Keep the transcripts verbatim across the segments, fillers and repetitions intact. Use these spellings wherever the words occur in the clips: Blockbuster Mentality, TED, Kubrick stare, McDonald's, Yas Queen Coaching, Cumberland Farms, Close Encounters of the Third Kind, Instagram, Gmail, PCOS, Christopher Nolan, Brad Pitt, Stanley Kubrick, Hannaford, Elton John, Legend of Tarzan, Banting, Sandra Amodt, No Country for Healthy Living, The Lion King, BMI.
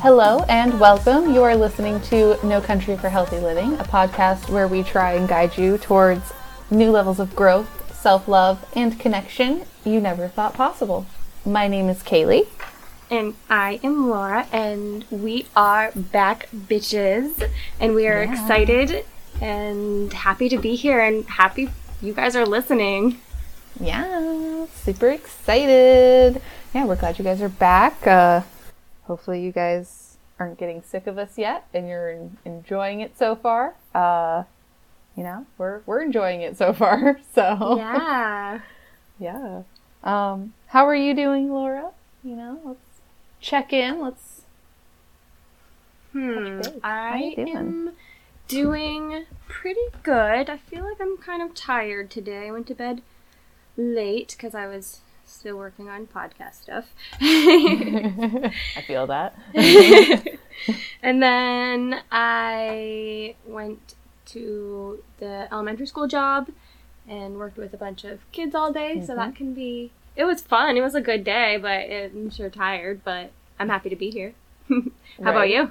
Hello and welcome. You are listening to No Country for Healthy Living, a podcast where we try and guide you towards new levels of growth, self-love, and connection you never thought possible. My name is Kaylee. And I am Laura, and we are back, bitches. And we are yeah. excited and happy to be here and happy you guys are listening. Yeah, super excited. Yeah, we're glad you guys are back. Uh, Hopefully you guys aren't getting sick of us yet, and you're en- enjoying it so far. Uh, you know, we're we're enjoying it so far. So yeah, yeah. Um, how are you doing, Laura? You know, let's check in. Let's. Hmm. I doing? am doing pretty good. I feel like I'm kind of tired today. I went to bed late because I was. Still working on podcast stuff. I feel that. And then I went to the elementary school job and worked with a bunch of kids all day. Mm-hmm. So that can be... It was fun. It was a good day, but it, I'm sure tired, but I'm happy to be here. How right. about you?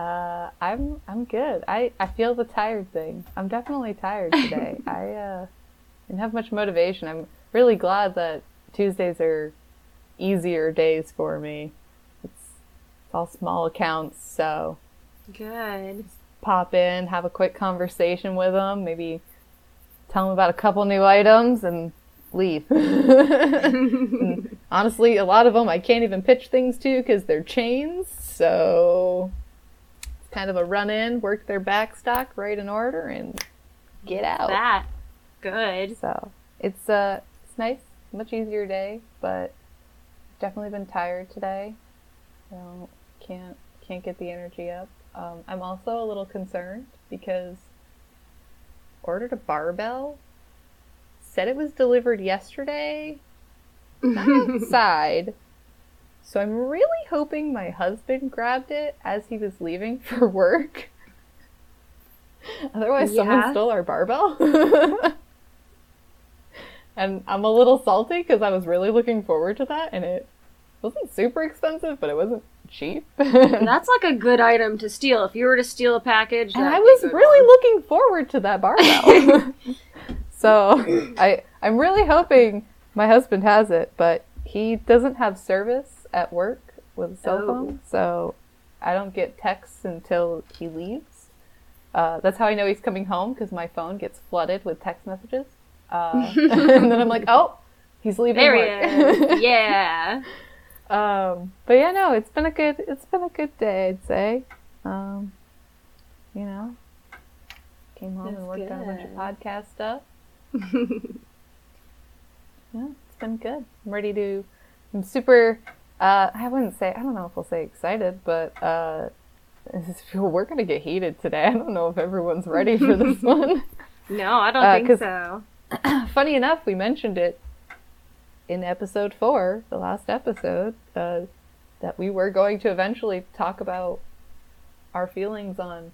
Uh, I'm I'm good. I, I feel the tired thing. I'm definitely tired today. I uh, didn't have much motivation. I'm really glad that Tuesdays are easier days for me. It's, it's all small accounts, so good. Just pop in, have a quick conversation with them, maybe tell them about a couple new items, and leave. And honestly, a lot of them I can't even pitch things to because they're chains, so it's kind of a run-in, work their back stock, write an order, and get out. That good. So it's uh. It's nice, much easier day, but definitely been tired today. So can't can't get the energy up. Um, I'm also a little concerned because ordered a barbell, said it was delivered yesterday, not outside. So I'm really hoping my husband grabbed it as he was leaving for work. Otherwise, yeah. someone stole our barbell. And I'm a little salty because I was really looking forward to that, and it wasn't super expensive, but it wasn't cheap. That's like a good item to steal. If you were to steal a package... And I was really one. looking forward to that barbell. So I, I'm really hoping my husband has it, but he doesn't have service at work with a cell oh. phone, so I don't get texts until he leaves. Uh, that's how I know he's coming home, because my phone gets flooded with text messages. Uh, and then I'm like, oh, he's leaving there work. He is. Yeah. Um, but yeah, no, it's been a good, it's been a good day, I'd say. Um, you know, came home That's and worked good. on a bunch of podcast stuff. Yeah, it's been good. I'm ready to, I'm super, uh, I wouldn't say, I don't know if we'll say excited, but, uh, we're going to get heated today. I don't know if everyone's ready for this one. No, I don't uh, think so. Funny enough, we mentioned it in episode four, the last episode, uh, that we were going to eventually talk about our feelings on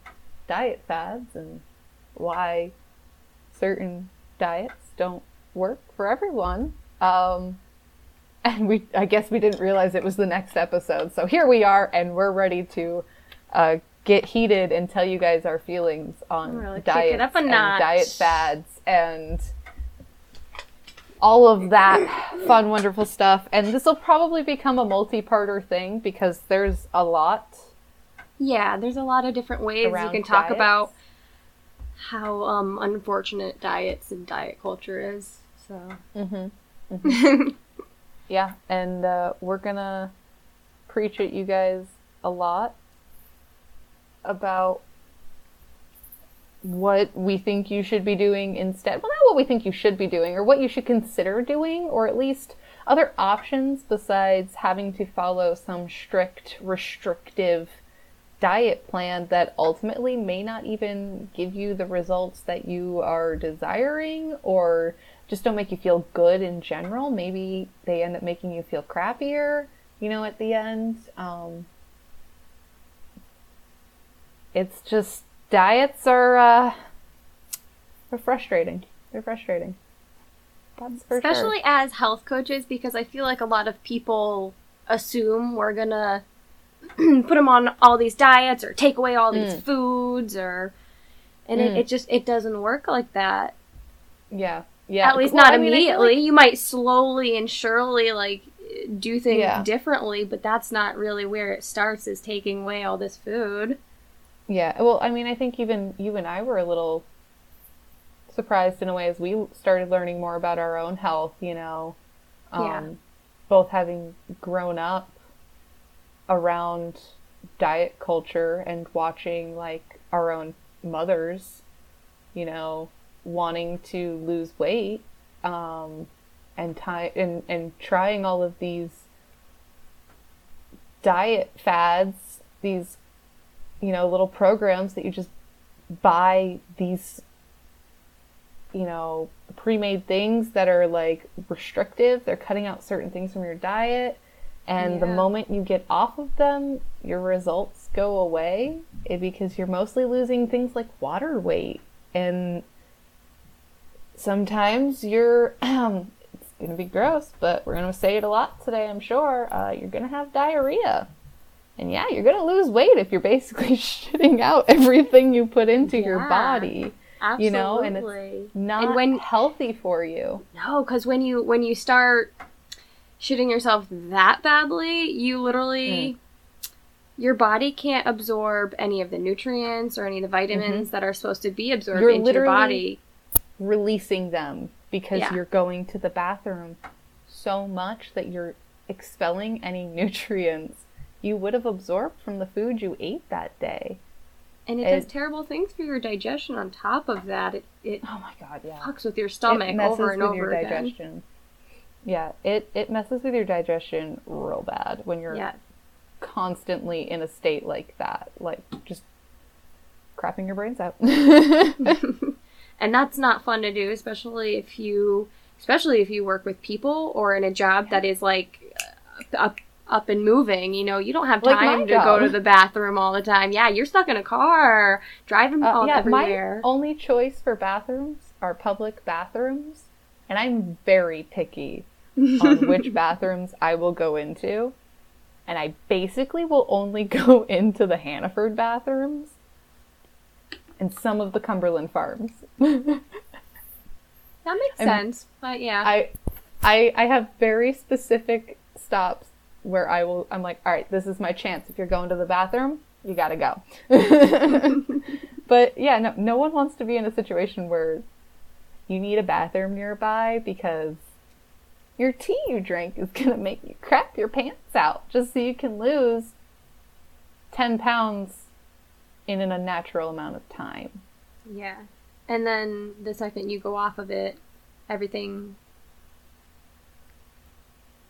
diet fads and why certain diets don't work for everyone. Um, and we, I guess we didn't realize it was the next episode. So here we are, and we're ready to uh, get heated and tell you guys our feelings on really diets and diet fads and... all of that fun, wonderful stuff. And this will probably become a multi-parter thing because there's a lot. Yeah, there's a lot of different ways you can talk diets. about how um, unfortunate diets and diet culture is. So, mm-hmm. Mm-hmm. Yeah, and uh, we're going to preach at you guys a lot about what we think you should be doing instead. Well, not what we think you should be doing, or what you should consider doing, or at least other options besides having to follow some strict, restrictive diet plan that ultimately may not even give you the results that you are desiring, or just don't make you feel good in general. Maybe they end up making you feel crappier, you know, at the end. Um, it's just diets are uh, are frustrating. They're frustrating. That's for sure. Especially as health coaches, because I feel like a lot of people assume we're gonna put them on all these diets or take away all these mm. foods, or and mm. it, it just it doesn't work like that. Yeah, yeah. At least well, not I mean, immediately. Like... You might slowly and surely like do things yeah. differently, but that's not really where it starts. Is taking away all this food. Yeah. Well, I mean, I think even you and I were a little surprised in a way as we started learning more about our own health. You know, um, yeah. both having grown up around diet culture and watching like our own mothers, you know, wanting to lose weight, um, and ty- and and trying all of these diet fads, these, you know, little programs that you just buy, these, you know, pre-made things that are like restrictive. They're cutting out certain things from your diet. And yeah. the moment you get off of them, your results go away because you're mostly losing things like water weight. And sometimes you're, um, it's going to be gross, but we're going to say it a lot today, I'm sure. Uh, you're going to have diarrhea. And yeah, you're going to lose weight if you're basically shitting out everything you put into yeah. your body. Absolutely. You know, and it's not and when, healthy for you. No, because when you when you start shitting yourself that badly, you literally, mm. your body can't absorb any of the nutrients or any of the vitamins mm-hmm. that are supposed to be absorbed you're into your body. Releasing them because yeah. you're going to the bathroom so much that you're expelling any nutrients you would have absorbed from the food you ate that day. And it does it, terrible things for your digestion on top of that. It, it oh my God, yeah. fucks with your stomach over and over again. It messes with your digestion. Yeah, it, it messes with your digestion real bad when you're yeah. constantly in a state like that. Like, just crapping your brains out. And that's not fun to do, especially if you especially if you work with people or in a job yeah. that is, like, up, up and moving. You know, you don't have time like to go to the bathroom all the time. Yeah, you're stuck in a car, driving uh, all yeah, everywhere. My only choice for bathrooms are public bathrooms, and I'm very picky on which bathrooms I will go into. And I basically will only go into the Hannaford bathrooms and some of the Cumberland Farms. That makes I'm, sense, but yeah. I, I I have very specific stops where I will, I'm like, all right, this is my chance. If you're going to the bathroom, you gotta go. But yeah, no, no one wants to be in a situation where you need a bathroom nearby because your tea you drink is gonna make you crap your pants out just so you can lose ten pounds in an unnatural amount of time. Yeah. And then the second you go off of it, everything,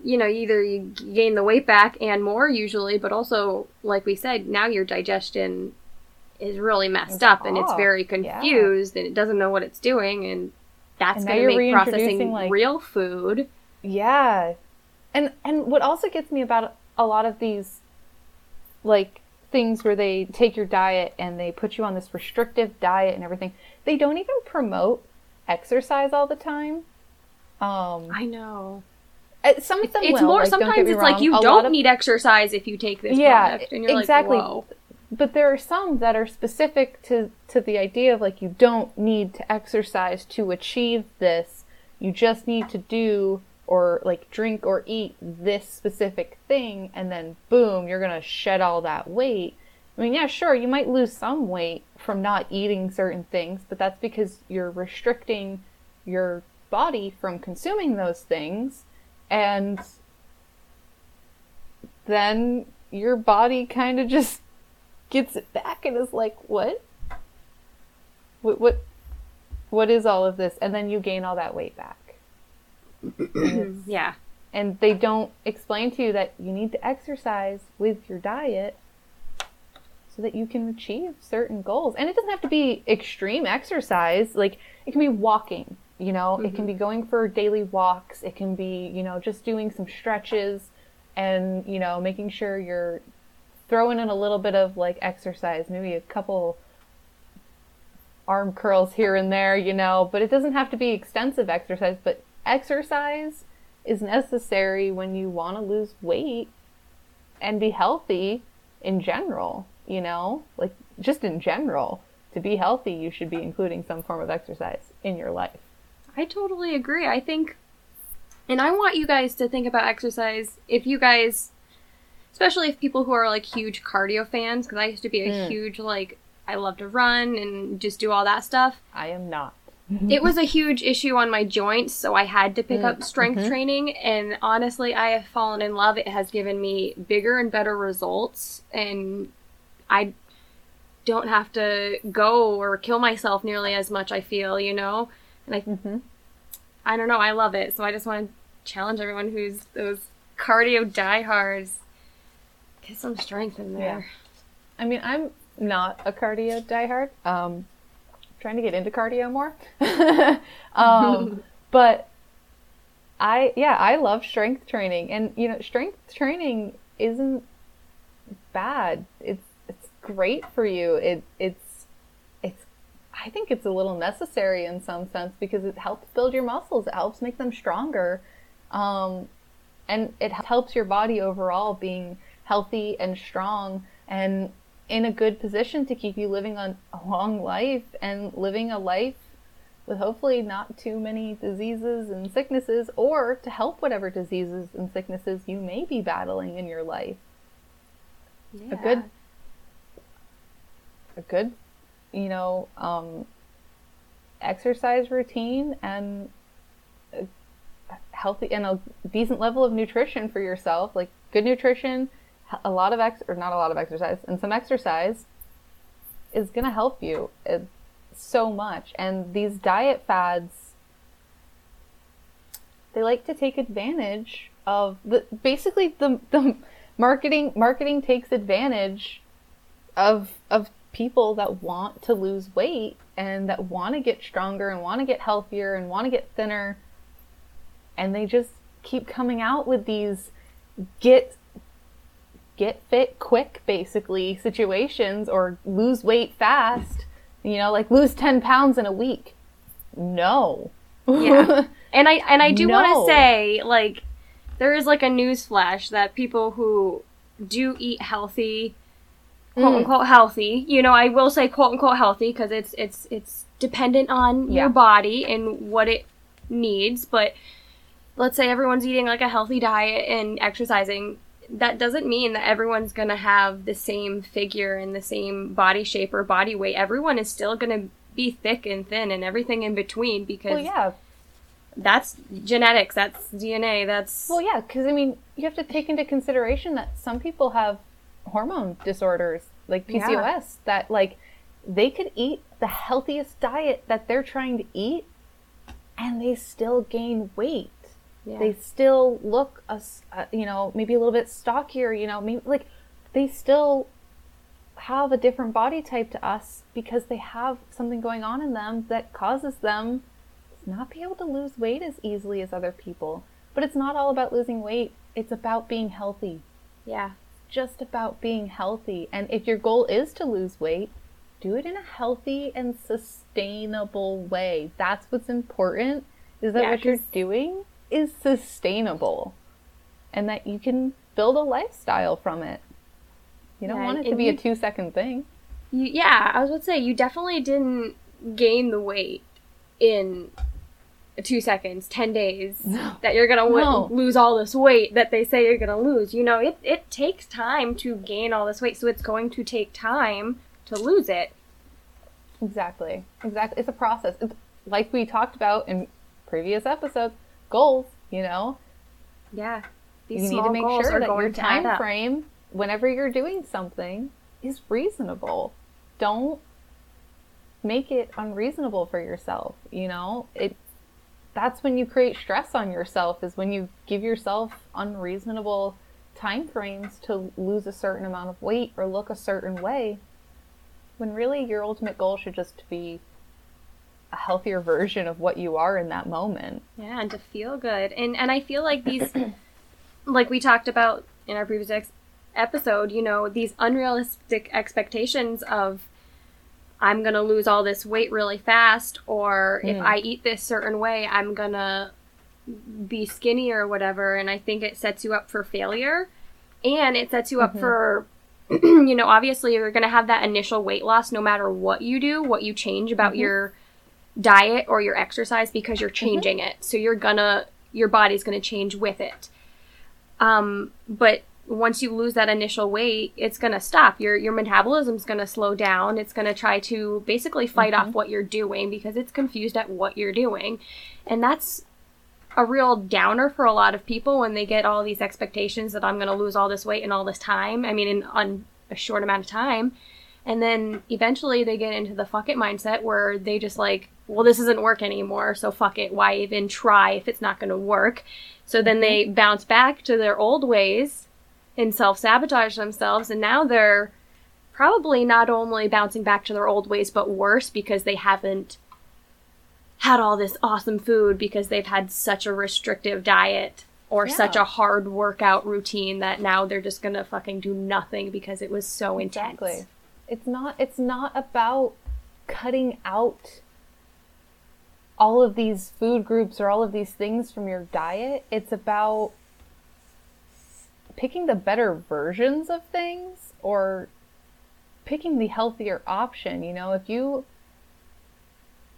you know, either you gain the weight back and more usually, but also, like we said, now your digestion is really messed it's up off. And it's very confused yeah. and it doesn't know what it's doing, and that's going to make processing like, real food. Yeah. And and what also gets me about a lot of these, like, things where they take your diet and they put you on this restrictive diet and everything. They don't even promote exercise all the time. Um, I know. Some of them it's will. More, like, sometimes it's wrong. Like you a don't of, need exercise if you take this yeah, product. And you're exactly. like, whoa. But there are some that are specific to, to the idea of like you don't need to exercise to achieve this. You just need to do or like drink or eat this specific thing, and then boom, you're gonna shed all that weight. I mean, yeah, sure, you might lose some weight from not eating certain things, but that's because you're restricting your body from consuming those things, and then your body kind of just gets it back and is like, what? What, what, what is all of this? And then you gain all that weight back. And yeah. And they don't explain to you that you need to exercise with your diet so that you can achieve certain goals. And it doesn't have to be extreme exercise. Like, it can be walking, you know, mm-hmm. it can be going for daily walks. It can be, you know, just doing some stretches and, you know, making sure your throwing in a little bit of like exercise, maybe a couple arm curls here and there, you know, but it doesn't have to be extensive exercise, but exercise is necessary when you want to lose weight and be healthy in general, you know, like just in general. To be healthy, you should be including some form of exercise in your life. I totally agree. I think, and I want you guys to think about exercise, if you guys, especially if people who are like huge cardio fans, because I used to be a mm. huge, like, I love to run and just do all that stuff. I am not. It was a huge issue on my joints, so I had to pick mm. up strength mm-hmm. training, and honestly, I have fallen in love. It has given me bigger and better results, and I don't have to go or kill myself nearly as much, I feel, you know? And I, mm-hmm. I don't know, I love it, so I just want to challenge everyone who's those cardio diehards. Get some strength in there. Yeah. I mean, I'm not a cardio diehard. Um, trying to get into cardio more. um, but I, yeah, I love strength training, and you know, strength training isn't bad. It's, it's great for you. It, it's, it's, I think it's a little necessary in some sense because it helps build your muscles. It helps make them stronger. Um, and it helps your body overall being healthy and strong and in a good position to keep you living on a long life and living a life with hopefully not too many diseases and sicknesses, or to help whatever diseases and sicknesses you may be battling in your life. Yeah. A good, a good, you know, um, exercise routine and a healthy and a decent level of nutrition for yourself, like good nutrition, a lot of ex or not a lot of exercise and some exercise is going to help you so much. And these diet fads, they like to take advantage of the, basically the, the marketing, marketing takes advantage of, of people that want to lose weight and that want to get stronger and want to get healthier and want to get thinner. And they just keep coming out with these get get fit quick, basically, situations, or lose weight fast, you know, like lose ten pounds in a week. No. Yeah. And I, and I do no. want to say, like, there is like a newsflash that people who do eat healthy, quote mm. unquote healthy, you know, I will say quote unquote healthy because it's, it's, it's dependent on yeah. your body and what it needs. But let's say everyone's eating like a healthy diet and exercising. That doesn't mean that everyone's going to have the same figure and the same body shape or body weight. Everyone is still going to be thick and thin and everything in between because well, yeah. that's genetics, that's D N A, that's... Well, yeah, because, I mean, you have to take into consideration that some people have hormone disorders, like P C O S, yeah. that, like, they could eat the healthiest diet that they're trying to eat and they still gain weight. Yeah. They still look, a, you know, maybe a little bit stockier, you know, maybe like they still have a different body type to us because they have something going on in them that causes them to not be able to lose weight as easily as other people. But it's not all about losing weight. It's about being healthy. Yeah. Just about being healthy. And if your goal is to lose weight, do it in a healthy and sustainable way. That's what's important. Is that yeah, what you're doing is sustainable and that you can build a lifestyle from it. You don't yeah, want it to be you, a two second thing. You, yeah, I was about to say, you definitely didn't gain the weight in two seconds, ten days, no. that you're going to no. lose all this weight that they say you're going to lose. You know, it, it takes time to gain all this weight, so it's going to take time to lose it. Exactly. Exactly. It's a process. It's, like we talked about in previous episodes, goals, you know? Yeah. These you need to make sure that your time frame, whenever you're doing something, is reasonable. Don't make it unreasonable for yourself, you know? It. That's when you create stress on yourself, is when you give yourself unreasonable time frames to lose a certain amount of weight or look a certain way, when really your ultimate goal should just be a healthier version of what you are in that moment. Yeah, and to feel good. And and I feel like these, like we talked about in our previous ex- episode, you know, these unrealistic expectations of I'm going to lose all this weight really fast, or mm. if I eat this certain way, I'm going to be skinny or whatever. And I think it sets you up for failure, and it sets you mm-hmm. up for, you know, obviously you're going to have that initial weight loss no matter what you do, what you change about mm-hmm. your diet or your exercise, because you're changing mm-hmm. it. So you're going to, your body's going to change with it. Um, but once you lose that initial weight, it's going to stop. Your your metabolism's going to slow down. It's going to try to basically fight mm-hmm. off what you're doing because it's confused at what you're doing. And that's a real downer for a lot of people when they get all these expectations that I'm going to lose all this weight in all this time. I mean, in on a short amount of time. And then eventually they get into the fuck it mindset where they just like, well, this doesn't work anymore, so fuck it. Why even try if it's not going to work? So then they bounce back to their old ways and self-sabotage themselves. And now they're probably not only bouncing back to their old ways, but worse because they haven't had all this awesome food because they've had such a restrictive diet or yeah. such a hard workout routine that now they're just going to fucking do nothing because it was so intense. Exactly. It's not, it's not about cutting out all of these food groups or all of these things from your diet. It's about picking the better versions of things or picking the healthier option. You know, if you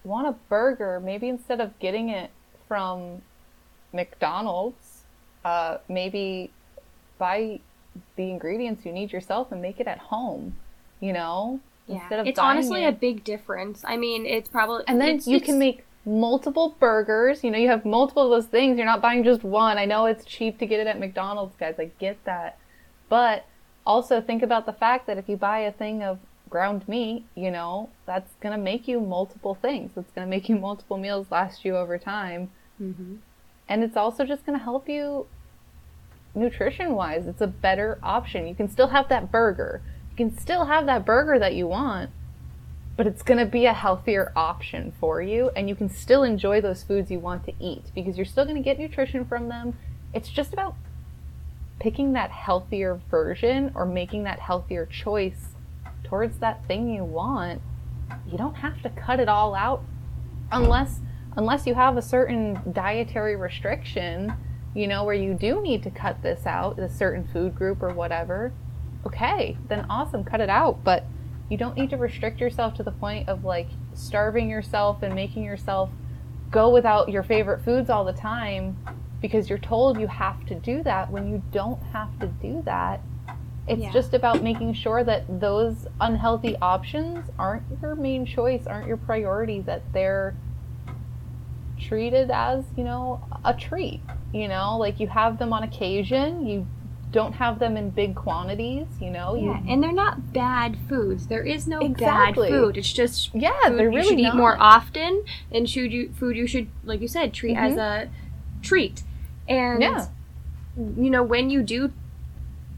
want a burger, maybe instead of getting it from McDonald's, uh, maybe buy the ingredients you need yourself and make it at home. You know, yeah. instead of it's honestly it. a big difference. I mean, it's probably and then you can make multiple burgers. You know, you have multiple of those things. You're not buying just one. I know it's cheap to get it at McDonald's, guys. I get that, but also think about the fact that if you buy a thing of ground meat, you know, that's gonna make you multiple things. It's gonna make you multiple meals, last you over time, mm-hmm. and it's also just gonna help you nutrition-wise. It's a better option. You can still have that burger. You can still have that burger that you want, but it's going to be a healthier option for you, and you can still enjoy those foods you want to eat because you're still going to get nutrition from them. It's just about picking that healthier version or making that healthier choice towards that thing you want. You don't have to cut it all out unless unless you have a certain dietary restriction, you know, where you do need to cut this out, a certain food group or whatever. Okay, then awesome, cut it out. But you don't need to restrict yourself to the point of like starving yourself and making yourself go without your favorite foods all the time because you're told you have to do that when you don't have to do that. It's yeah. just about making sure that those unhealthy options aren't your main choice, aren't your priority, that they're treated as, you know, a treat. You know, like you have them on occasion, you don't have them in big quantities, you know? Yeah, you... and they're not bad foods. There is no exactly. bad food. It's just yeah, food they're really you should not. eat more often, and should you, food you should, like you said, treat mm-hmm. as a treat. And, yeah. you know, when you do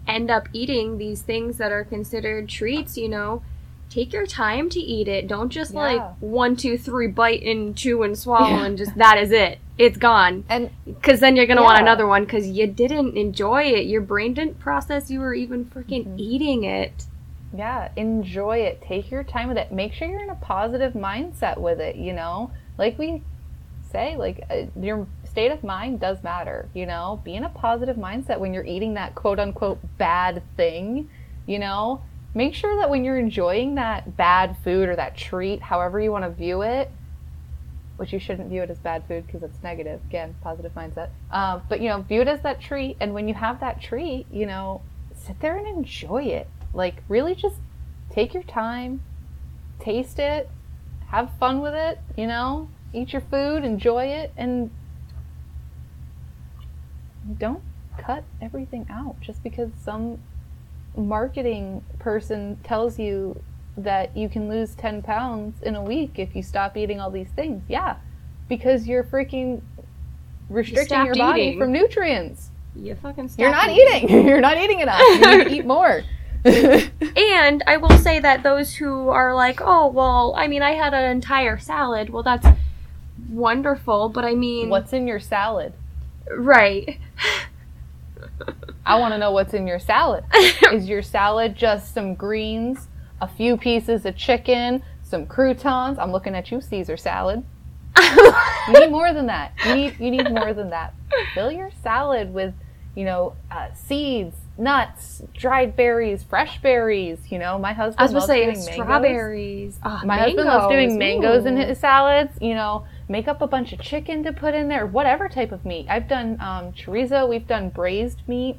end up eating these things that are considered treats, you know, take your time to eat it. Don't just, yeah. like, one, two, three, bite and chew and swallow yeah. and just, that is it. It's gone. And because then you're going to yeah. want another one because you didn't enjoy it. Your brain didn't process you were even freaking mm-hmm. eating it. Yeah, enjoy it. Take your time with it. Make sure you're in a positive mindset with it, you know? Like we say, like, uh, your state of mind does matter, you know? Be in a positive mindset when you're eating that quote-unquote bad thing, you know? Make sure that when you're enjoying that bad food or that treat, however you want to view it, which you shouldn't view it as bad food because it's negative. Again, positive mindset. Uh, but, you know, view it as that treat. And when you have that treat, you know, sit there and enjoy it. Like, really just take your time, taste it, have fun with it, you know, eat your food, enjoy it, and don't cut everything out just because some marketing person tells you that you can lose ten pounds in a week if you stop eating all these things. Yeah, because you're freaking restricting you your body eating. from nutrients. You fucking stop You're not eating. eating. You're not eating enough. You need to eat more. And I will say that those who are like, oh, well, I mean, I had an entire salad. Well, that's wonderful, but I mean... What's in your salad? Right. I want to know what's in your salad. Is your salad just some greens, a few pieces of chicken, some croutons? I'm looking at you, Caesar salad. You need more than that. You need you need more than that. Fill your salad with, you know, uh, seeds, nuts, dried berries, fresh berries. You know, my husband I was loves doing strawberries. Oh, my mangoes. husband loves doing mangoes Ooh. in his salads. You know, make up a bunch of chicken to put in there, whatever type of meat. I've done um, chorizo. We've done braised meat.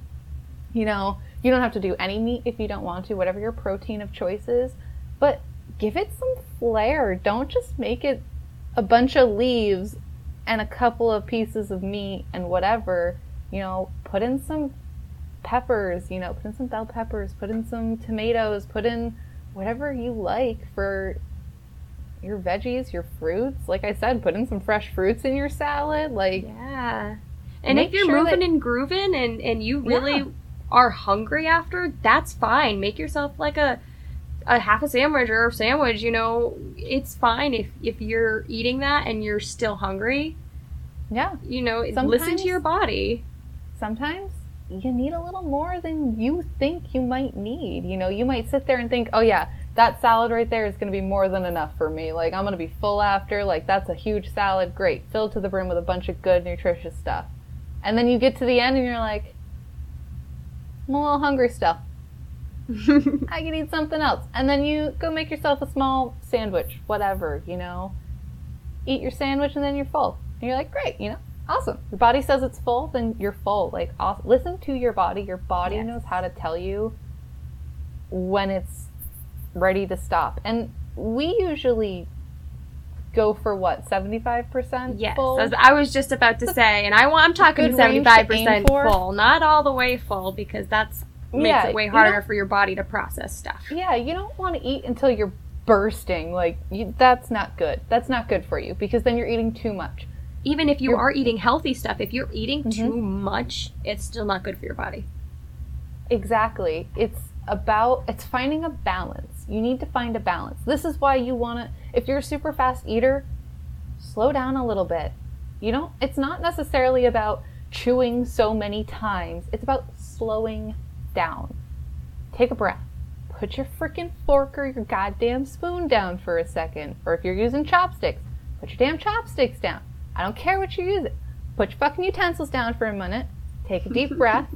You know, you don't have to do any meat if you don't want to, whatever your protein of choice is. But give it some flair. Don't just make it a bunch of leaves and a couple of pieces of meat and whatever. You know, put in some peppers, you know, put in some bell peppers, put in some tomatoes, put in whatever you like for your veggies, your fruits. Like I said, put in some fresh fruits in your salad. Like, yeah. And if you're sure moving that, and grooving and, and you really yeah. are hungry after, that's fine. Make yourself like a a half a sandwich or a sandwich, you know, it's fine if, if you're eating that and you're still hungry. Yeah. You know, sometimes, listen to your body. Sometimes you need a little more than you think you might need. You know, you might sit there and think, oh yeah, that salad right there is going to be more than enough for me. Like, I'm going to be full after. Like, that's a huge salad. Great. Filled to the brim with a bunch of good, nutritious stuff. And then you get to the end and you're like, I'm a little hungry still. I could eat something else. And then you go make yourself a small sandwich, whatever, you know. Eat your sandwich and then you're full. And you're like, great, you know, awesome. Your body says it's full, then you're full. Like, awesome. Listen to your body. Your body yes. knows how to tell you when it's ready to stop. And we usually go for what, seventy-five percent yes, full? Yes, I was just about to say, and I, I'm talking seventy-five percent full, not all the way full, because that's makes yeah, it way harder you know, for your body to process stuff. Yeah, you don't want to eat until you're bursting. Like, you, that's not good. That's not good for you, because then you're eating too much. Even if you you're, are eating healthy stuff, if you're eating mm-hmm. too much, it's still not good for your body. Exactly. It's about, it's finding a balance. You need to find a balance. This is why you want to, if you're a super fast eater, slow down a little bit. You don't, it's not necessarily about chewing so many times. It's about slowing down. Take a breath. Put your freaking fork or your goddamn spoon down for a second. Or if you're using chopsticks, put your damn chopsticks down. I don't care what you're using. Put your fucking utensils down for a minute. Take a deep breath.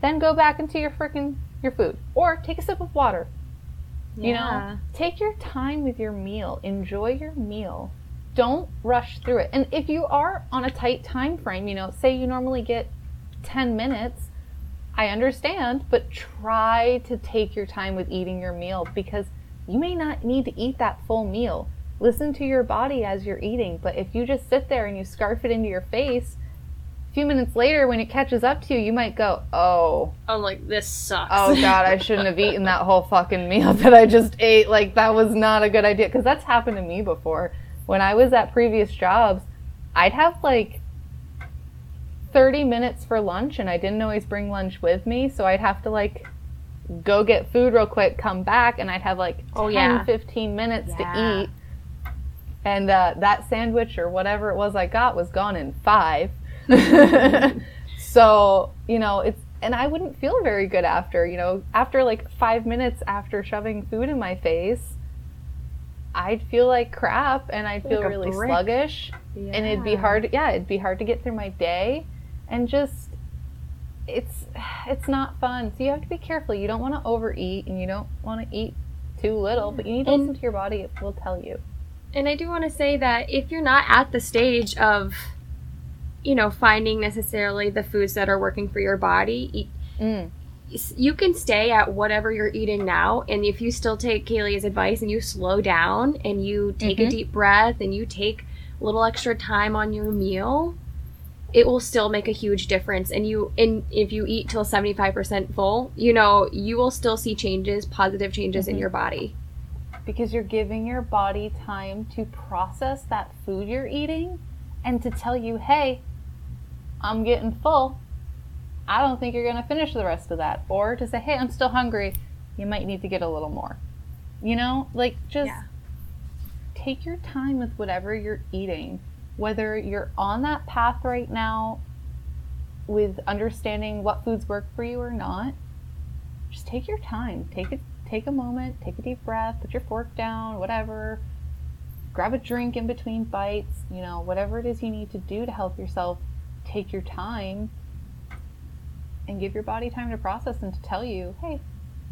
Then go back into your freaking your food. Or take a sip of water. You yeah. know, take your time with your meal. Enjoy your meal. Don't rush through it. And if you are on a tight time frame, you know, say you normally get ten minutes, I understand, but try to take your time with eating your meal, because you may not need to eat that full meal. Listen to your body as you're eating, but if you just sit there and you scarf it into your face, a few minutes later when it catches up to you, you might go, oh. I'm like, this sucks. Oh, God, I shouldn't have eaten that whole fucking meal that I just ate. Like, that was not a good idea, because that's happened to me before. When I was at previous jobs, I'd have, like, thirty minutes for lunch, and I didn't always bring lunch with me, so I'd have to like go get food real quick, come back, and I'd have like oh, ten, yeah. fifteen minutes yeah. to eat, and uh, that sandwich or whatever it was I got was gone in five. So, you know, it's, and I wouldn't feel very good after, you know, after like five minutes after shoving food in my face, I'd feel like crap, and I'd feel like really brick. sluggish, yeah. and it'd be hard, yeah, it'd be hard to get through my day. And just, it's it's not fun. So you have to be careful. You don't want to overeat, and you don't want to eat too little, but you need to and, listen to your body. It will tell you. And I do want to say that if you're not at the stage of, you know, finding necessarily the foods that are working for your body, eat, mm. you can stay at whatever you're eating now. And if you still take Kaylee's advice and you slow down and you take mm-hmm. a deep breath and you take a little extra time on your meal, it will still make a huge difference. And you, and if you eat till seventy-five percent full, you know, you will still see changes, positive changes mm-hmm. in your body. Because you're giving your body time to process that food you're eating and to tell you, hey, I'm getting full. I don't think you're going to finish the rest of that. Or to say, hey, I'm still hungry. You might need to get a little more. You know, like just yeah. take your time with whatever you're eating. Whether you're on that path right now with understanding what foods work for you or not, just take your time. Take it. Take a moment. Take a deep breath. Put your fork down. Whatever. Grab a drink in between bites. You know, whatever it is you need to do to help yourself. Take your time and give your body time to process and to tell you, hey,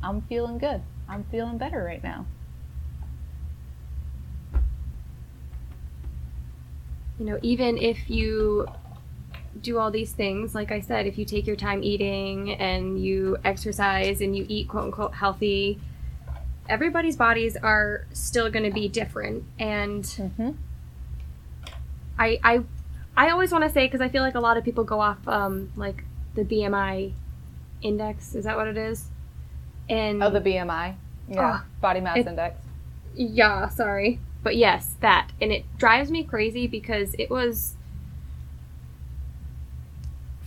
I'm feeling good. I'm feeling better right now. You know, even if you do all these things, like I said, if you take your time eating and you exercise and you eat quote unquote healthy, everybody's bodies are still going to be different. And mm-hmm. I, I, I always want to say, because I feel like a lot of people go off um, like the B M I index. Is that what it is? And oh, the B M I, yeah, oh, body mass it, index. Yeah, sorry. But yes, that. And it drives me crazy because it was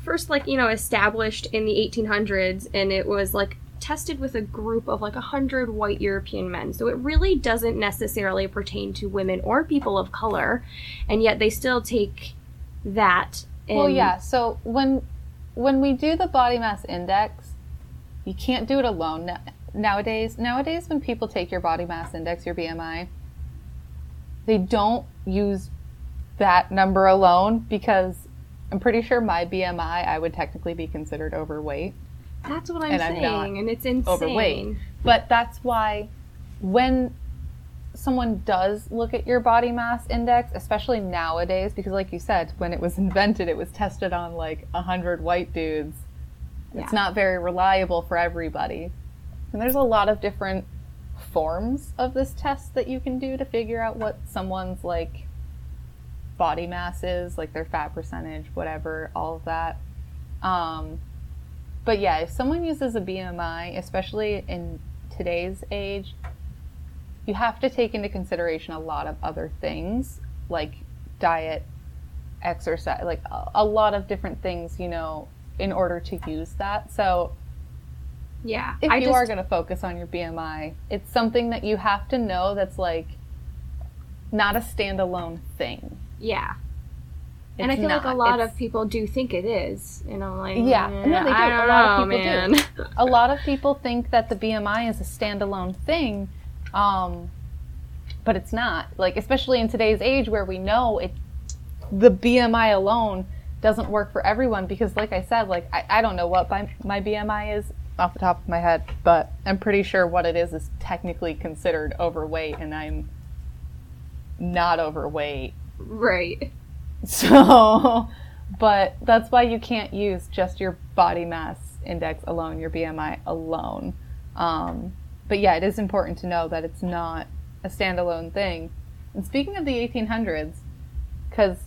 first, like, you know, established in the eighteen hundreds, and it was, like, tested with a group of, like, one hundred white European men. So it really doesn't necessarily pertain to women or people of color, and yet they still take that. And well, yeah. So when when we do the body mass index, you can't do it alone. Nowadays, nowadays when people take your body mass index, your B M I, they don't use that number alone, because I'm pretty sure my B M I, I would technically be considered overweight. That's what I'm and saying, I'm and it's insane. Overweight. But that's why when someone does look at your body mass index, especially nowadays, because like you said, when it was invented, it was tested on like one hundred white dudes. Yeah. It's not very reliable for everybody. And there's a lot of different forms of this test that you can do to figure out what someone's like body mass is, like their fat percentage, whatever, all of that. Um, but yeah, if someone uses a B M I, especially in today's age, you have to take into consideration a lot of other things, like diet, exercise, like a, a lot of different things, you know, in order to use that. So yeah, if I you just, are going to focus on your B M I, it's something that you have to know that's like not a standalone thing. Yeah, it's and I feel not, like a lot of people do think it is. You know, like yeah, eh, no, they do. I don't a lot know, of people man. do. A lot of people think that the B M I is a standalone thing, um, but it's not. Like especially in today's age where we know it, the B M I alone doesn't work for everyone because, like I said, like I, I don't know what my, my B M I is off the top of my head, but I'm pretty sure what it is is technically considered overweight, and I'm not overweight. Right. So, but that's why you can't use just your body mass index alone, your B M I alone. Um, but yeah, it is important to know that it's not a standalone thing. And speaking of the eighteen hundreds, because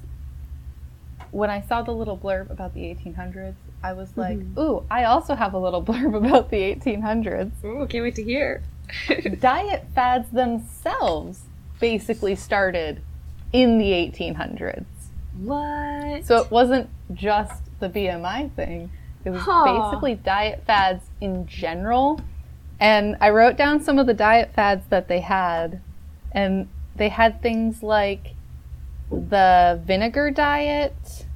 when I saw the little blurb about the eighteen hundreds, I was like, mm-hmm. ooh, I also have a little blurb about the eighteen hundreds. Ooh, can't wait to hear. Diet fads themselves basically started in the eighteen hundreds. What? So it wasn't just the B M I thing. It was huh. basically diet fads in general. And I wrote down some of the diet fads that they had. And they had things like the vinegar diet.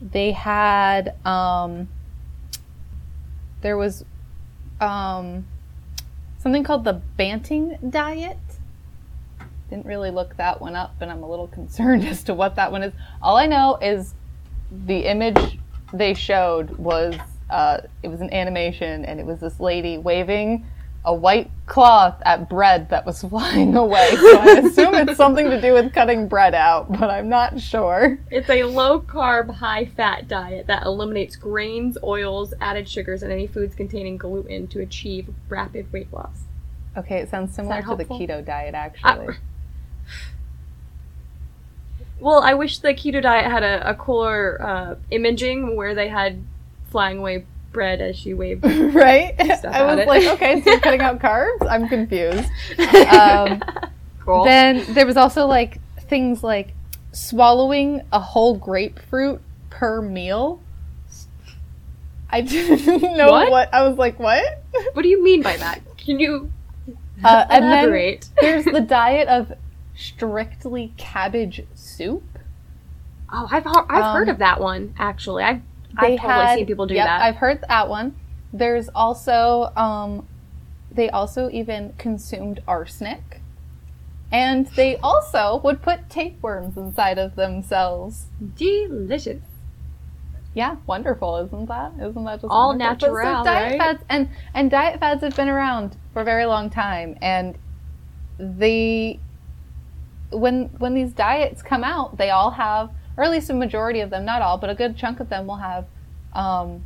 They had, um, there was um, something called the Banting diet. Didn't really look that one up, and I'm a little concerned as to what that one is. All I know is the image they showed was, uh, it was an animation, and it was this lady waving a white cloth at bread that was flying away. So I assume it's something to do with cutting bread out, but I'm not sure. It's a low-carb, high-fat diet that eliminates grains, oils, added sugars, and any foods containing gluten to achieve rapid weight loss. Okay, it sounds similar to helpful? The keto diet, actually. Uh, well, I wish the keto diet had a, a cooler uh, imaging where they had flying away bread as she waved right stuff I was it. Like okay, so you're cutting out carbs. I'm confused. Um cool. Then there was also like things like swallowing a whole grapefruit per meal. I didn't know what, what I was like what what do you mean by that? Can you uh, elaborate? And then there's the diet of strictly cabbage soup. Oh I've I've um, heard of that one actually. I've I've totally had, seen people do yep, that. I've heard that one. There's also, um, they also even consumed arsenic. And they also would put tapeworms inside of themselves. Delicious. Yeah, wonderful, isn't that? Isn't that just all wonderful? natural? So diet right? fads and and diet fads have been around for a very long time, and the when when these diets come out, they all have, or at least a majority of them, not all, but a good chunk of them will have, um,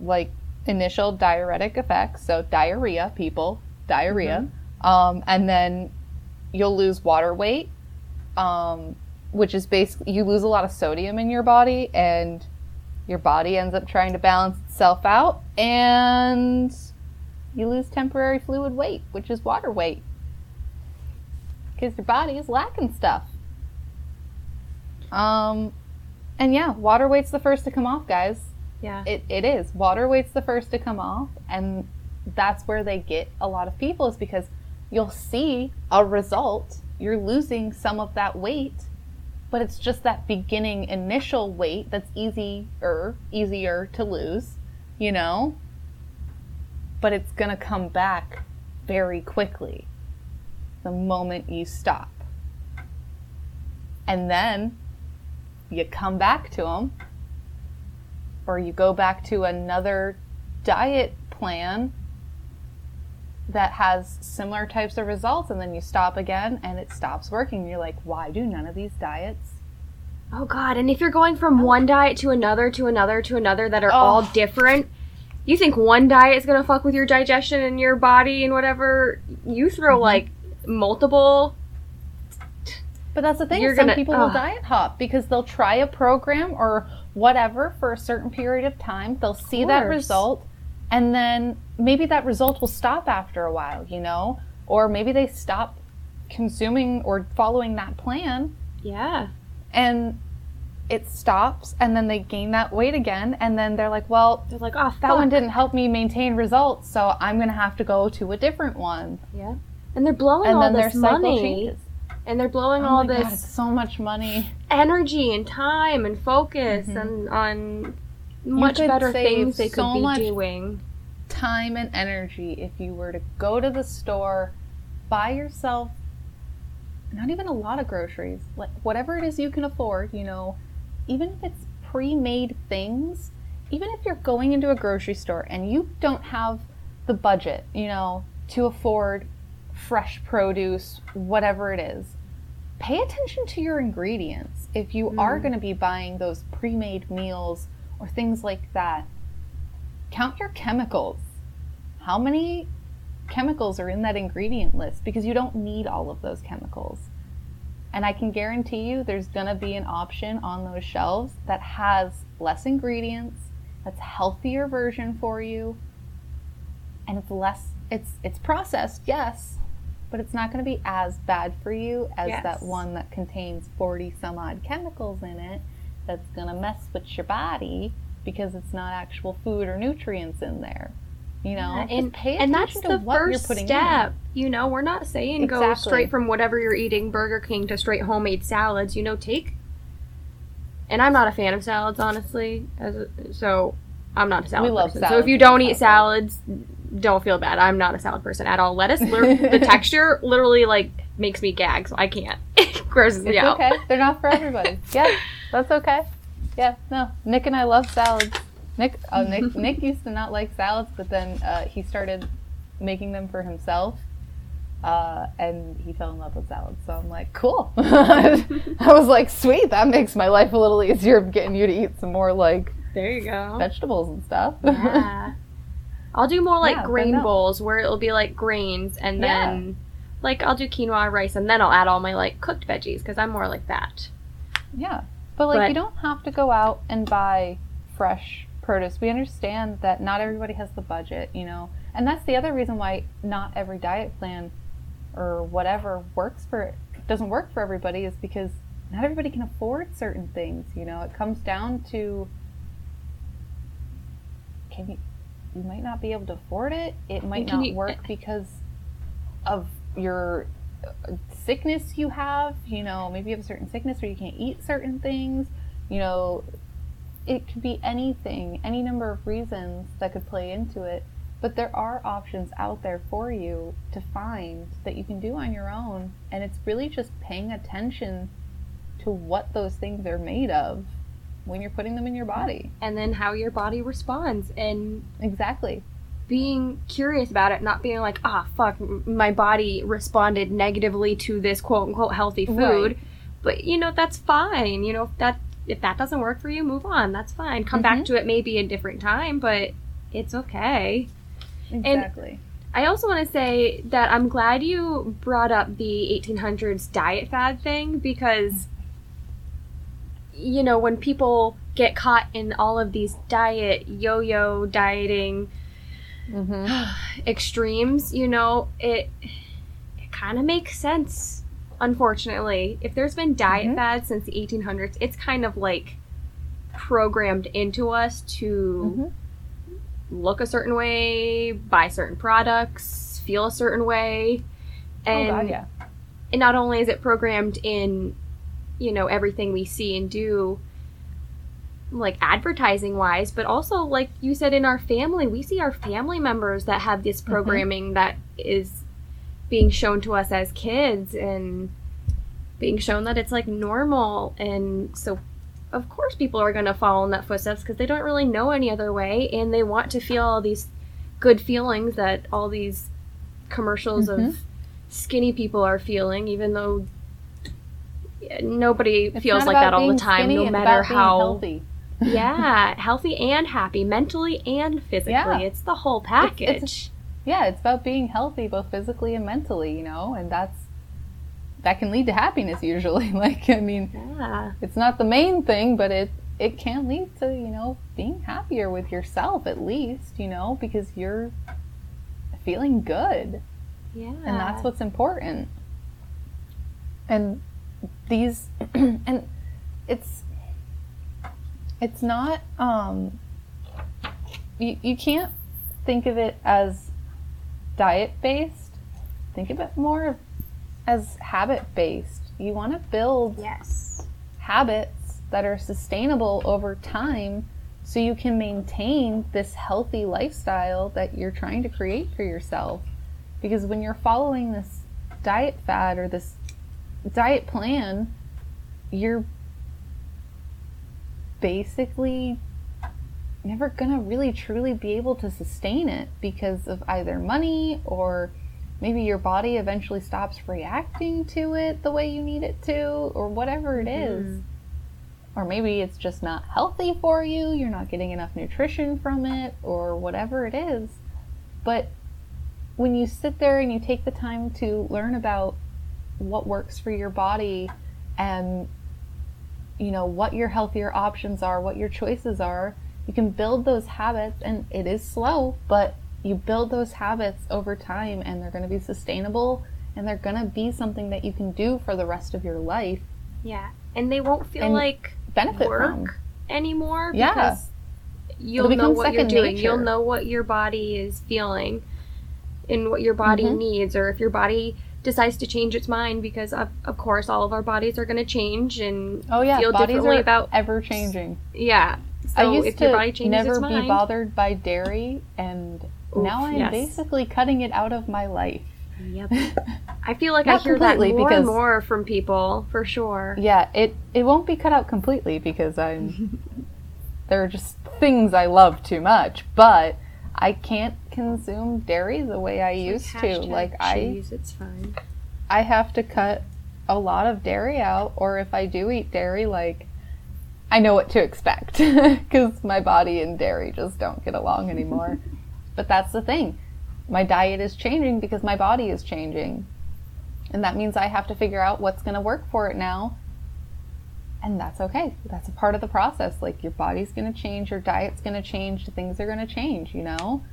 like initial diuretic effects. So diarrhea, people, diarrhea, mm-hmm. um, and then you'll lose water weight, um, which is basically you lose a lot of sodium in your body and your body ends up trying to balance itself out, and you lose temporary fluid weight, which is water weight, because your body is lacking stuff. Um, and yeah, water weight's the first to come off, guys. Yeah, it it is. Water weight's the first to come off, and that's where they get a lot of people, is because you'll see a result. You're losing some of that weight, but it's just that beginning initial weight that's easier, easier to lose, you know? But it's going to come back very quickly the moment you stop. And then you come back to them, or you go back to another diet plan that has similar types of results, and then you stop again and it stops working. You're like, why do none of these diets? Oh God. And if you're going from one diet to another, to another, to another that are oh. all different, you think one diet is going to fuck with your digestion and your body and whatever. You throw mm-hmm. like multiple. But that's the thing. You're some gonna, people uh. will diet hop because they'll try a program or whatever for a certain period of time. They'll see that result. And then maybe that result will stop after a while, you know? Or maybe they stop consuming or following that plan. Yeah. And it stops, and then they gain that weight again, and then they're like, well, they're like, oh, that one didn't help me maintain results, so I'm going to have to go to a different one. Yeah. And they're blowing all this money. And they're blowing all this. Oh my God, so much money. Energy and time and focus mm-hmm. and on... much better things they could be doing. Time and energy if you were to go to the store, buy yourself not even a lot of groceries, like whatever it is you can afford, you know, even if it's pre-made things, even if you're going into a grocery store and you don't have the budget, you know, to afford fresh produce, whatever it is, pay attention to your ingredients. If you mm. are going to be buying those pre-made meals or things like that, count your chemicals. How many chemicals are in that ingredient list? Because you don't need all of those chemicals. And I can guarantee you there's gonna be an option on those shelves that has less ingredients, that's a healthier version for you, and it's less, it's it's processed, yes, but it's not gonna be as bad for you as yes. that one that contains forty some odd chemicals in it. That's gonna mess with your body because it's not actual food or nutrients in there, you know. Yeah, and pay and that's the first step. In. You know, we're not saying exactly. go straight from whatever you're eating, Burger King, to straight homemade salads. You know, take. And I'm not a fan of salads, honestly. As a, so, I'm not a salad. We love person. salads. So if you don't eat salads, don't feel bad. I'm not a salad person at all. Lettuce, the texture literally like makes me gag, so I can't. Grosses me out. Okay, they're not for everybody. Yeah. That's okay. Yeah, no. Nick and I love salads. Nick, oh, Nick, Nick used to not like salads, but then uh, he started making them for himself, uh, and he fell in love with salads. So I'm like, cool. I was like, sweet. That makes my life a little easier. I'm getting you to eat some more like there you go vegetables and stuff. Yeah. I'll do more like yeah, grain bowls where it'll be like grains, and then yeah. like I'll do quinoa, rice, and then I'll add all my like cooked veggies because I'm more like that. Yeah. But, like, but, you don't have to go out and buy fresh produce. We understand that not everybody has the budget, you know. And that's the other reason why not every diet plan or whatever works for doesn't work for everybody, is because not everybody can afford certain things, you know. It comes down to can you you might not be able to afford it. It might not you, work because of your sickness you have, you know, maybe you have a certain sickness where you can't eat certain things, you know, it could be anything, any number of reasons that could play into it, but there are options out there for you to find that you can do on your own, and it's really just paying attention to what those things are made of when you're putting them in your body. And then how your body responds, and exactly being curious about it, not being like, ah, oh, fuck, my body responded negatively to this quote-unquote healthy food. Right. But, you know, that's fine. You know, if that, if that doesn't work for you, move on. That's fine. Come mm-hmm. back to it maybe a different time, but it's okay. Exactly. And I also want to say that I'm glad you brought up the eighteen hundreds diet fad thing, because, you know, when people get caught in all of these diet, yo-yo dieting mm-hmm. extremes, you know, it it kind of makes sense, unfortunately. If there's been diet mm-hmm. fads since the eighteen hundreds, it's kind of like programmed into us to... Mm-hmm. look a certain way, buy certain products, feel a certain way. And, oh God, yeah. and not only is it programmed in, you know, everything we see and do, like advertising wise, but also like you said, in our family, we see our family members that have this programming mm-hmm. that is being shown to us as kids and being shown that it's like normal. And so of course people are going to follow in that footsteps because they don't really know any other way, and they want to feel all these good feelings that all these commercials mm-hmm. of skinny people are feeling, even though nobody it's feels like that all the time, no matter how healthy. Yeah, healthy and happy, mentally and physically. Yeah. It's the whole package. It's, it's, yeah, it's about being healthy both physically and mentally, you know, and that's that can lead to happiness usually. Like, I mean, yeah. it's not the main thing, but it, it can lead to, you know, being happier with yourself at least, you know, because you're feeling good. Yeah. And that's what's important. And these, and it's, it's not, um, you, you can't think of it as diet based. Think of it more of as habit-based. You want to build yes. habits that are sustainable over time so you can maintain this healthy lifestyle that you're trying to create for yourself. Because when you're following this diet fad or this diet plan, you're basically never going to really truly be able to sustain it because of either money or maybe your body eventually stops reacting to it the way you need it to, or whatever it mm-hmm. is. Or maybe it's just not healthy for you, you're not getting enough nutrition from it, or whatever it is. But when you sit there and you take the time to learn about what works for your body and, you know, what your healthier options are, what your choices are, you can build those habits, and it is slow, but you build those habits over time, and they're going to be sustainable, and they're going to be something that you can do for the rest of your life. Yeah. And they won't feel like benefit work from. Anymore. Yeah. Because you'll know what you're doing. Nature. You'll know what your body is feeling and what your body mm-hmm. needs, or if your body decides to change its mind, because of, of course all of our bodies are going to change and oh, yeah. feel bodies differently are about ever changing. Yeah. So I used if to your body changes never its mind, be bothered by dairy, and Oof, now I'm yes. basically cutting it out of my life. Yep. I feel like I hear that more because, and more from people, for sure. Yeah, it, it won't be cut out completely because I'm... there are just things I love too much, but I can't consume dairy the way I it's used like to. Like cheese, I, it's fine. I have to cut a lot of dairy out, or if I do eat dairy, like, I know what to expect because my body and dairy just don't get along anymore. But that's the thing. My diet is changing because my body is changing. And that means I have to figure out what's going to work for it now. And that's okay. That's a part of the process. Like, your body's going to change, your diet's going to change, things are going to change, you know?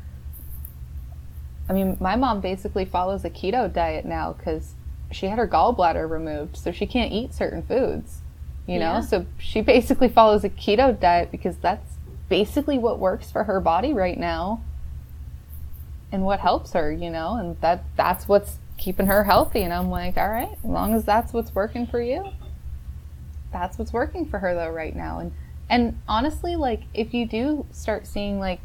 I mean, my mom basically follows a keto diet now because she had her gallbladder removed, so she can't eat certain foods, you know? Yeah. So she basically follows a keto diet because that's basically what works for her body right now. And what helps her, you know, and that that's what's keeping her healthy. And I'm like, all right, as long as that's what's working for you, that's what's working for her though right now. And And honestly, like, if you do start seeing, like,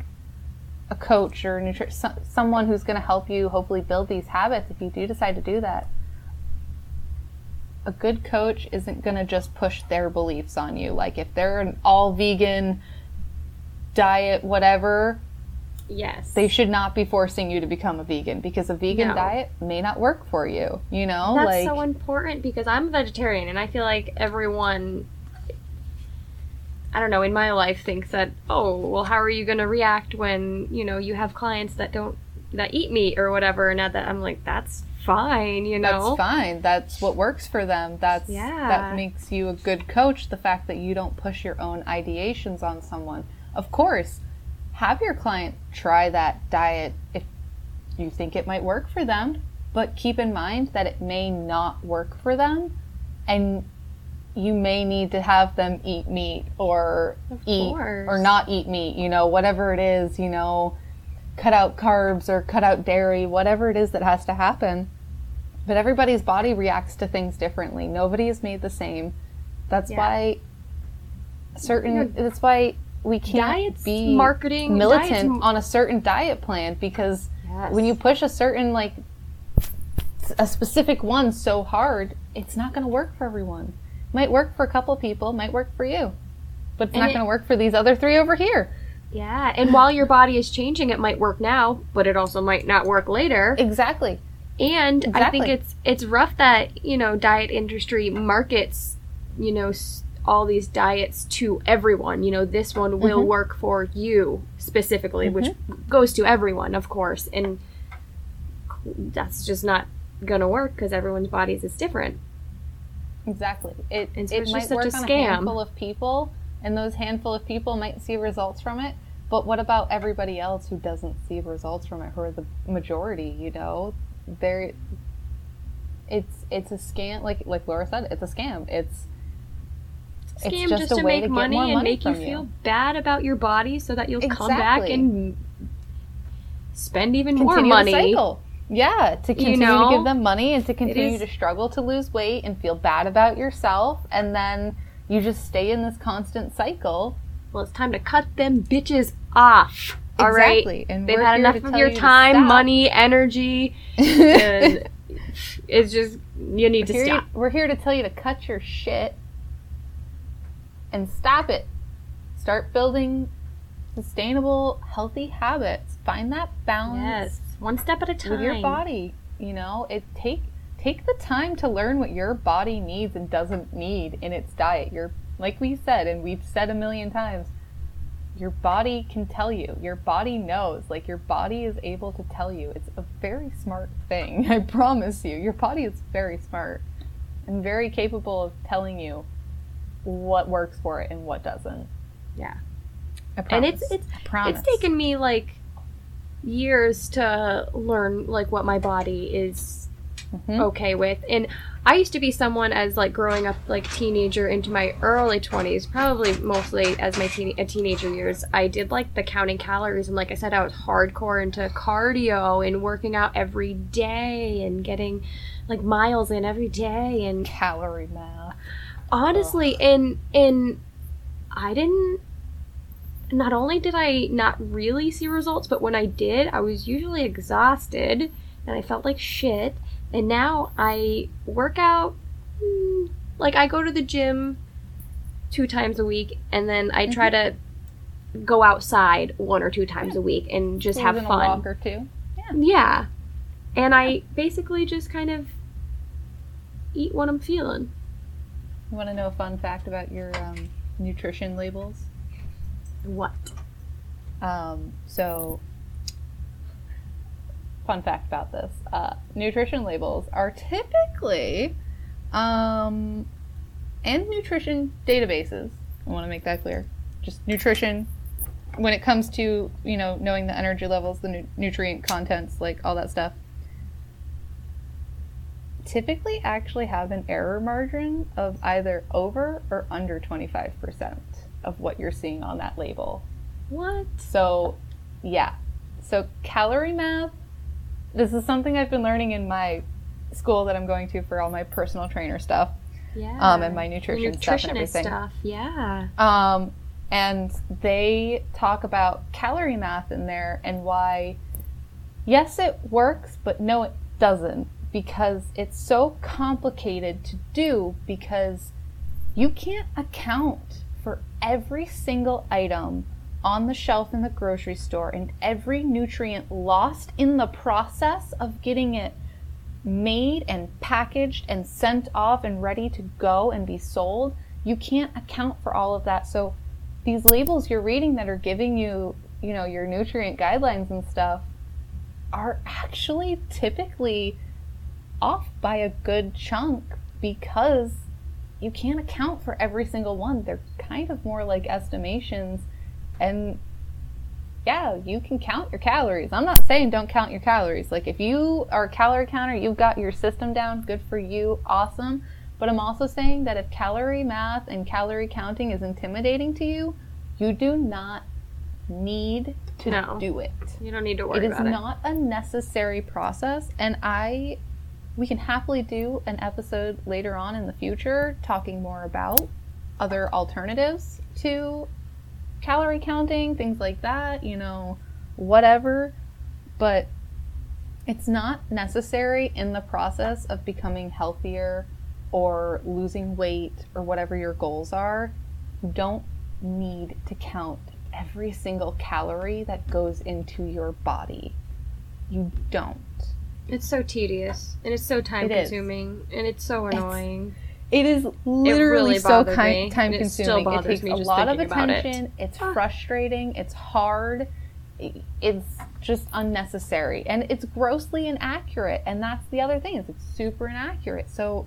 a coach or a nutri- someone who's going to help you hopefully build these habits, if you do decide to do that, a good coach isn't going to just push their beliefs on you. Like, if they're an all-vegan diet, whatever, yes, they should not be forcing you to become a vegan, because a vegan no. diet may not work for you, you know? That's like, so important, because I'm a vegetarian, and I feel like everyone... I don't know, in my life thinks that, oh, well, how are you going to react when, you know, you have clients that don't, that eat meat or whatever, and at that, I'm like, that's fine, you know? That's fine. That's what works for them. That's, yeah. That makes you a good coach, the fact that you don't push your own ideations on someone. Of course, have your client try that diet if you think it might work for them, but keep in mind that it may not work for them, and you may need to have them eat meat or eat or not eat meat, you know, whatever it is, you know, cut out carbs or cut out dairy, whatever it is that has to happen. But everybody's body reacts to things differently. Nobody is made the same. That's yeah. why certain, you know, that's why we can't diets, be marketing, militant diets. on a certain diet plan, because yes. when you push a certain, like, a specific one so hard, it's not going to work for everyone. Might work for a couple people, might work for you, but it's and not it, going to work for these other three over here. Yeah, and while your body is changing, it might work now, but it also might not work later. Exactly. And exactly. I think it's it's rough that, you know, diet industry markets, you know, all these diets to everyone. You know, this one will mm-hmm. work for you specifically, mm-hmm. which goes to everyone, of course, and that's just not going to work because everyone's bodies is different. Exactly. It, so it might work a on a handful of people, and those handful of people might see results from it, but what about everybody else who doesn't see results from it, who are the majority, you know? They're, it's it's a scam, like like Laura said, it's a scam. It's, it's, a scam it's just, just a to way make to money, get more and money make you, you feel bad about your body so that you'll exactly. come back and spend even Continue more money. The cycle. Yeah, to continue you know, to give them money and to continue to struggle to lose weight and feel bad about yourself, and then you just stay in this constant cycle. Well, it's time to cut them bitches off. All exactly. right, and they've had enough of your you time, money, energy, and it's just you need we're to stop. To, we're here to tell you to cut your shit and stop it. Start building sustainable, healthy habits. Find that balance. Yes. One step at a time. With your body, you know, it take take the time to learn what your body needs and doesn't need in its diet. You're, like we said, and we've said a million times, your body can tell you. Your body knows. Like, your body is able to tell you. It's a very smart thing. I promise you. Your body is very smart and very capable of telling you what works for it and what doesn't. Yeah. I promise. And it's it's I promise. It's taken me, like, years to learn, like, what my body is mm-hmm. okay with. And I used to be someone, as, like, growing up, like, teenager into my early twenties, probably mostly as my teen- teenager years, I did, like, the counting calories, and, like I said, I was hardcore into cardio and working out every day and getting, like, miles in every day and calorie math. Honestly, oh. and and I didn't Not only did I not really see results, but when I did, I was usually exhausted and I felt like shit. And now I work out, like, I go to the gym two times a week, and then I try mm-hmm. to go outside one or two times yeah. a week and just Even have fun. A walk or two. Yeah. yeah. And yeah. I basically just kind of eat what I'm feeling. You want to know a fun fact about your um, nutrition labels? What? Um, so, fun fact about this. Uh, nutrition labels are typically um, in nutrition databases. I want to make that clear. Just nutrition, when it comes to, you know, knowing the energy levels, the nu- nutrient contents, like all that stuff, typically actually have an error margin of either over or under twenty-five percent. Of what you're seeing on that label. What? So, yeah. So, calorie math, this is something I've been learning in my school that I'm going to for all my personal trainer stuff. Yeah. Um, and my nutrition stuff and everything. Nutritionist stuff, yeah. Um, And they talk about calorie math in there and why, yes, it works, but no, it doesn't, because it's so complicated to do, because you can't account for every single item on the shelf in the grocery store and every nutrient lost in the process of getting it made and packaged and sent off and ready to go and be sold. You can't account for all of that. So these labels you're reading that are giving you, you know, your nutrient guidelines and stuff are actually typically off by a good chunk, because you can't account for every single one. They're kind of more like estimations. And yeah, you can count your calories. I'm not saying don't count your calories. Like, if you are a calorie counter, you've got your system down, good for you, awesome. But I'm also saying that if calorie math and calorie counting is intimidating to you, you do not need to no, do it. You don't need to worry about it. It is not a necessary process. And I, we can happily do an episode later on in the future talking more about other alternatives to calorie counting, things like that, you know, whatever. But it's not necessary in the process of becoming healthier or losing weight or whatever your goals are. You don't need to count every single calorie that goes into your body. You don't. It's so tedious, and it's so time it consuming is. And it's so annoying. It's- It is literally it really so time consuming. It still bothers me. It takes me a lot of attention. It. It's ah. frustrating. It's hard. It's just unnecessary. And it's grossly inaccurate. And that's the other thing, is it's super inaccurate. So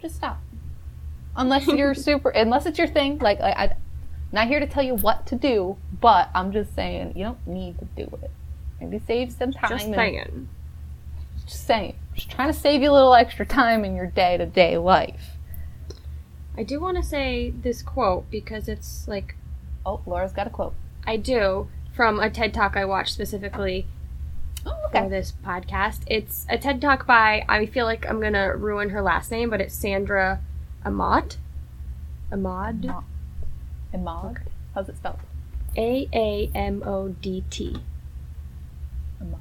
just stop. Unless you're super, unless it's your thing. Like, I, I'm not here to tell you what to do, but I'm just saying you don't need to do it. Maybe save some time. Just saying. And, just saying. Just trying to save you a little extra time in your day-to-day life. I do want to say this quote, because it's like... Oh, Laura's got a quote. I do, from a TED Talk I watched specifically oh, okay. for this podcast. It's a TED Talk by, I feel like I'm going to ruin her last name, but it's Sandra Amodt. Amodt? Amodt? Okay. How's it spelled? A A M O D T. Amodt?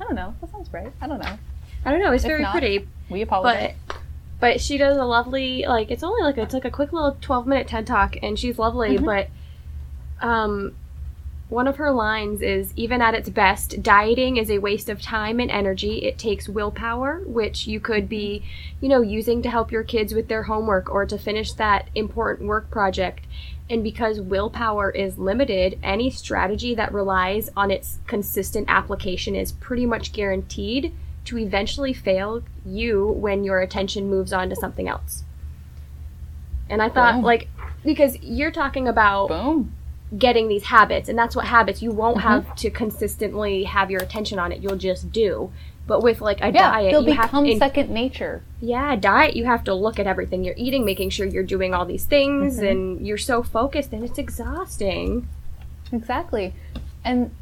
I don't know. That sounds right. I don't know. I don't know. It's if very not, pretty. We apologize. But, but she does a lovely, like, it's only like, it's like a quick little twelve minute TED Talk, and she's lovely, mm-hmm. but um, one of her lines is, even at its best, dieting is a waste of time and energy. It takes willpower, which you could be, you know, using to help your kids with their homework or to finish that important work project. And because willpower is limited, any strategy that relies on its consistent application is pretty much guaranteed to eventually fail you when your attention moves on to something else. And I thought, Boom. like, because you're talking about Boom. getting these habits, and that's what habits, you won't mm-hmm. have to consistently have your attention on it. You'll just do. But with, like, a yeah, diet, they'll you become have to, second nature. Yeah, diet, you have to look at everything you're eating, making sure you're doing all these things, mm-hmm. and you're so focused, and it's exhausting. Exactly. And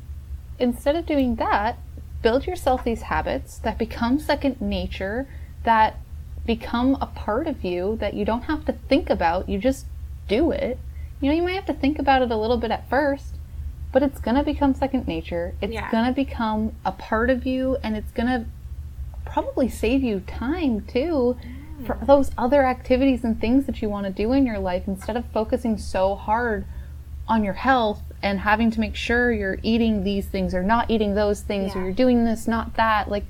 instead of doing that, build yourself these habits that become second nature, that become a part of you, that you don't have to think about. You just do it. You know, you might have to think about it a little bit at first, but it's going to become second nature. It's yeah. going to become a part of you, and it's going to probably save you time, too, yeah. for those other activities and things that you want to do in your life, instead of focusing so hard on your health and having to make sure you're eating these things or not eating those things, yeah. or you're doing this, not that. Like,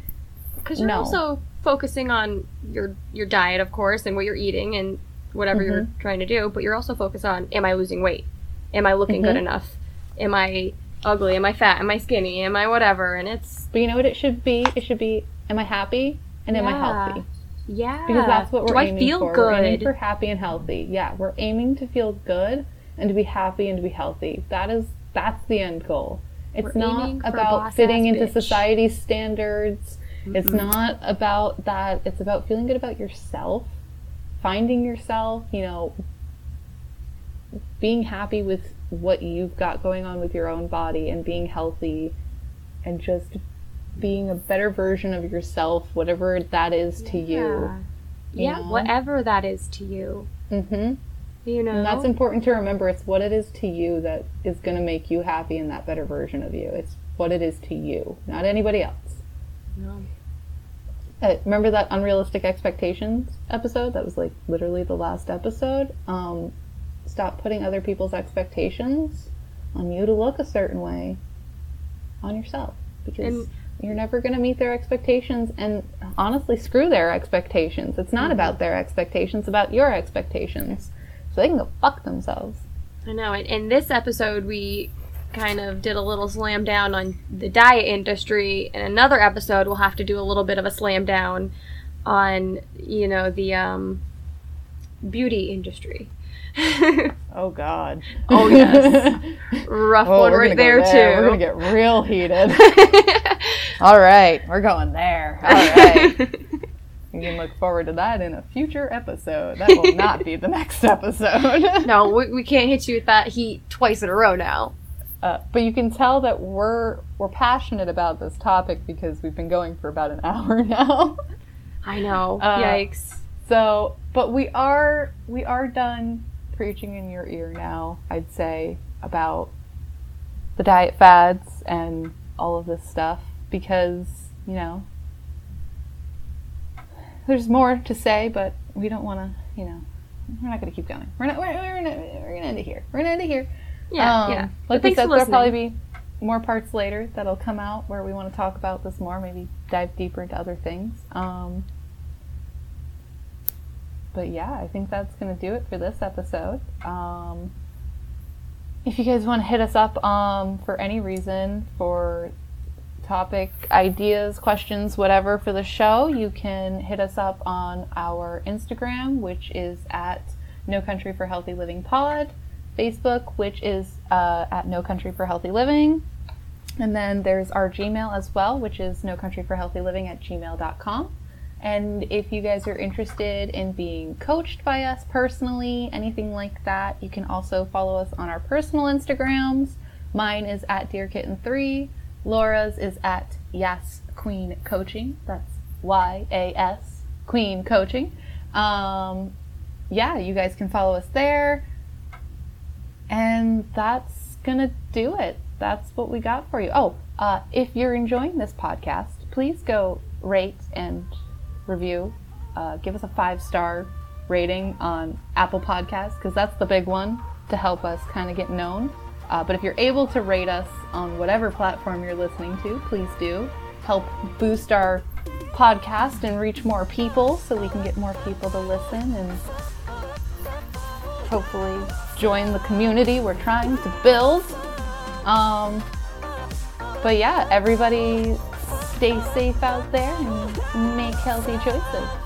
because you're no. also focusing on your, your diet, of course, and what you're eating and whatever mm-hmm. you're trying to do, but you're also focused on, am I losing weight? Am I looking mm-hmm. good enough? Am I ugly? Am I fat? Am I skinny? Am I whatever? And it's... But you know what it should be? It should be, am I happy? And yeah. am I healthy? Yeah. Because that's what we're Do aiming I feel for. Good? We're aiming for happy and healthy. Yeah. We're aiming to feel good and to be happy and to be healthy. That is, that's the end goal. It's we're not about fitting into bitch. society's standards. Mm-mm. It's not about that. It's about feeling good about yourself, finding yourself, you know, being happy with what you've got going on with your own body, and being healthy, and just being a better version of yourself, whatever that is to yeah. you. you yeah, know? whatever that is to you. Mm-hmm. You know, and that's important to remember. It's what it is to you that is going to make you happy and that better version of you. It's what it is to you, not anybody else. No. Uh, remember that unrealistic expectations episode? That was like literally the last episode. Um, stop putting other people's expectations on you to look a certain way on yourself, because and you're never going to meet their expectations, and honestly, screw their expectations. It's not mm-hmm. about their expectations, it's about your expectations. So they can go fuck themselves. I know. And in this episode, we kind of did a little slam down on the diet industry. In another episode, we'll have to do a little bit of a slam down on, you know, the um, beauty industry. Oh, God. Oh, yes. Rough oh, one right there, there, too. We're going to get real heated. All right. We're going there. All right. You can look forward to that in a future episode. That will not be the next episode. No, we, we can't hit you with that heat twice in a row now. Uh, but you can tell that we're we're passionate about this topic because we've been going for about an hour now. I know. Uh, Yikes. So, but we are we are done preaching in your ear now, I'd say, about the diet fads and all of this stuff, because, you know, there's more to say, but we don't want to, you know, we're not going to keep going. We're not, we're, we're not, we're going to end it here. We're going to end it here. Yeah, um, yeah. Like we said, there'll probably be more parts later that'll come out where we want to talk about this more, maybe dive deeper into other things. Um, but yeah, I think that's going to do it for this episode. Um, if you guys want to hit us up um, for any reason, for topic ideas, questions, whatever for the show, you can hit us up on our Instagram, which is at No Country for Healthy Living Pod, Facebook, which is uh, at No Country for Healthy Living, and then there's our Gmail as well, which is No Country for Healthy Living at gmail dot com. And if you guys are interested in being coached by us personally, anything like that, you can also follow us on our personal Instagrams. Mine is at Dear Kitten three. Laura's is at Yas Queen Coaching. That's Y A S Queen Coaching. Um, yeah, you guys can follow us there. And that's going to do it. That's what we got for you. Oh, uh, if you're enjoying this podcast, please go rate and review. Uh, give us a five-star rating on Apple Podcasts, because that's the big one to help us kind of get known. Uh, but if you're able to rate us on whatever platform you're listening to, please do. Help boost our podcast and reach more people so we can get more people to listen and hopefully join the community we're trying to build. Um, but yeah, everybody stay safe out there and make healthy choices.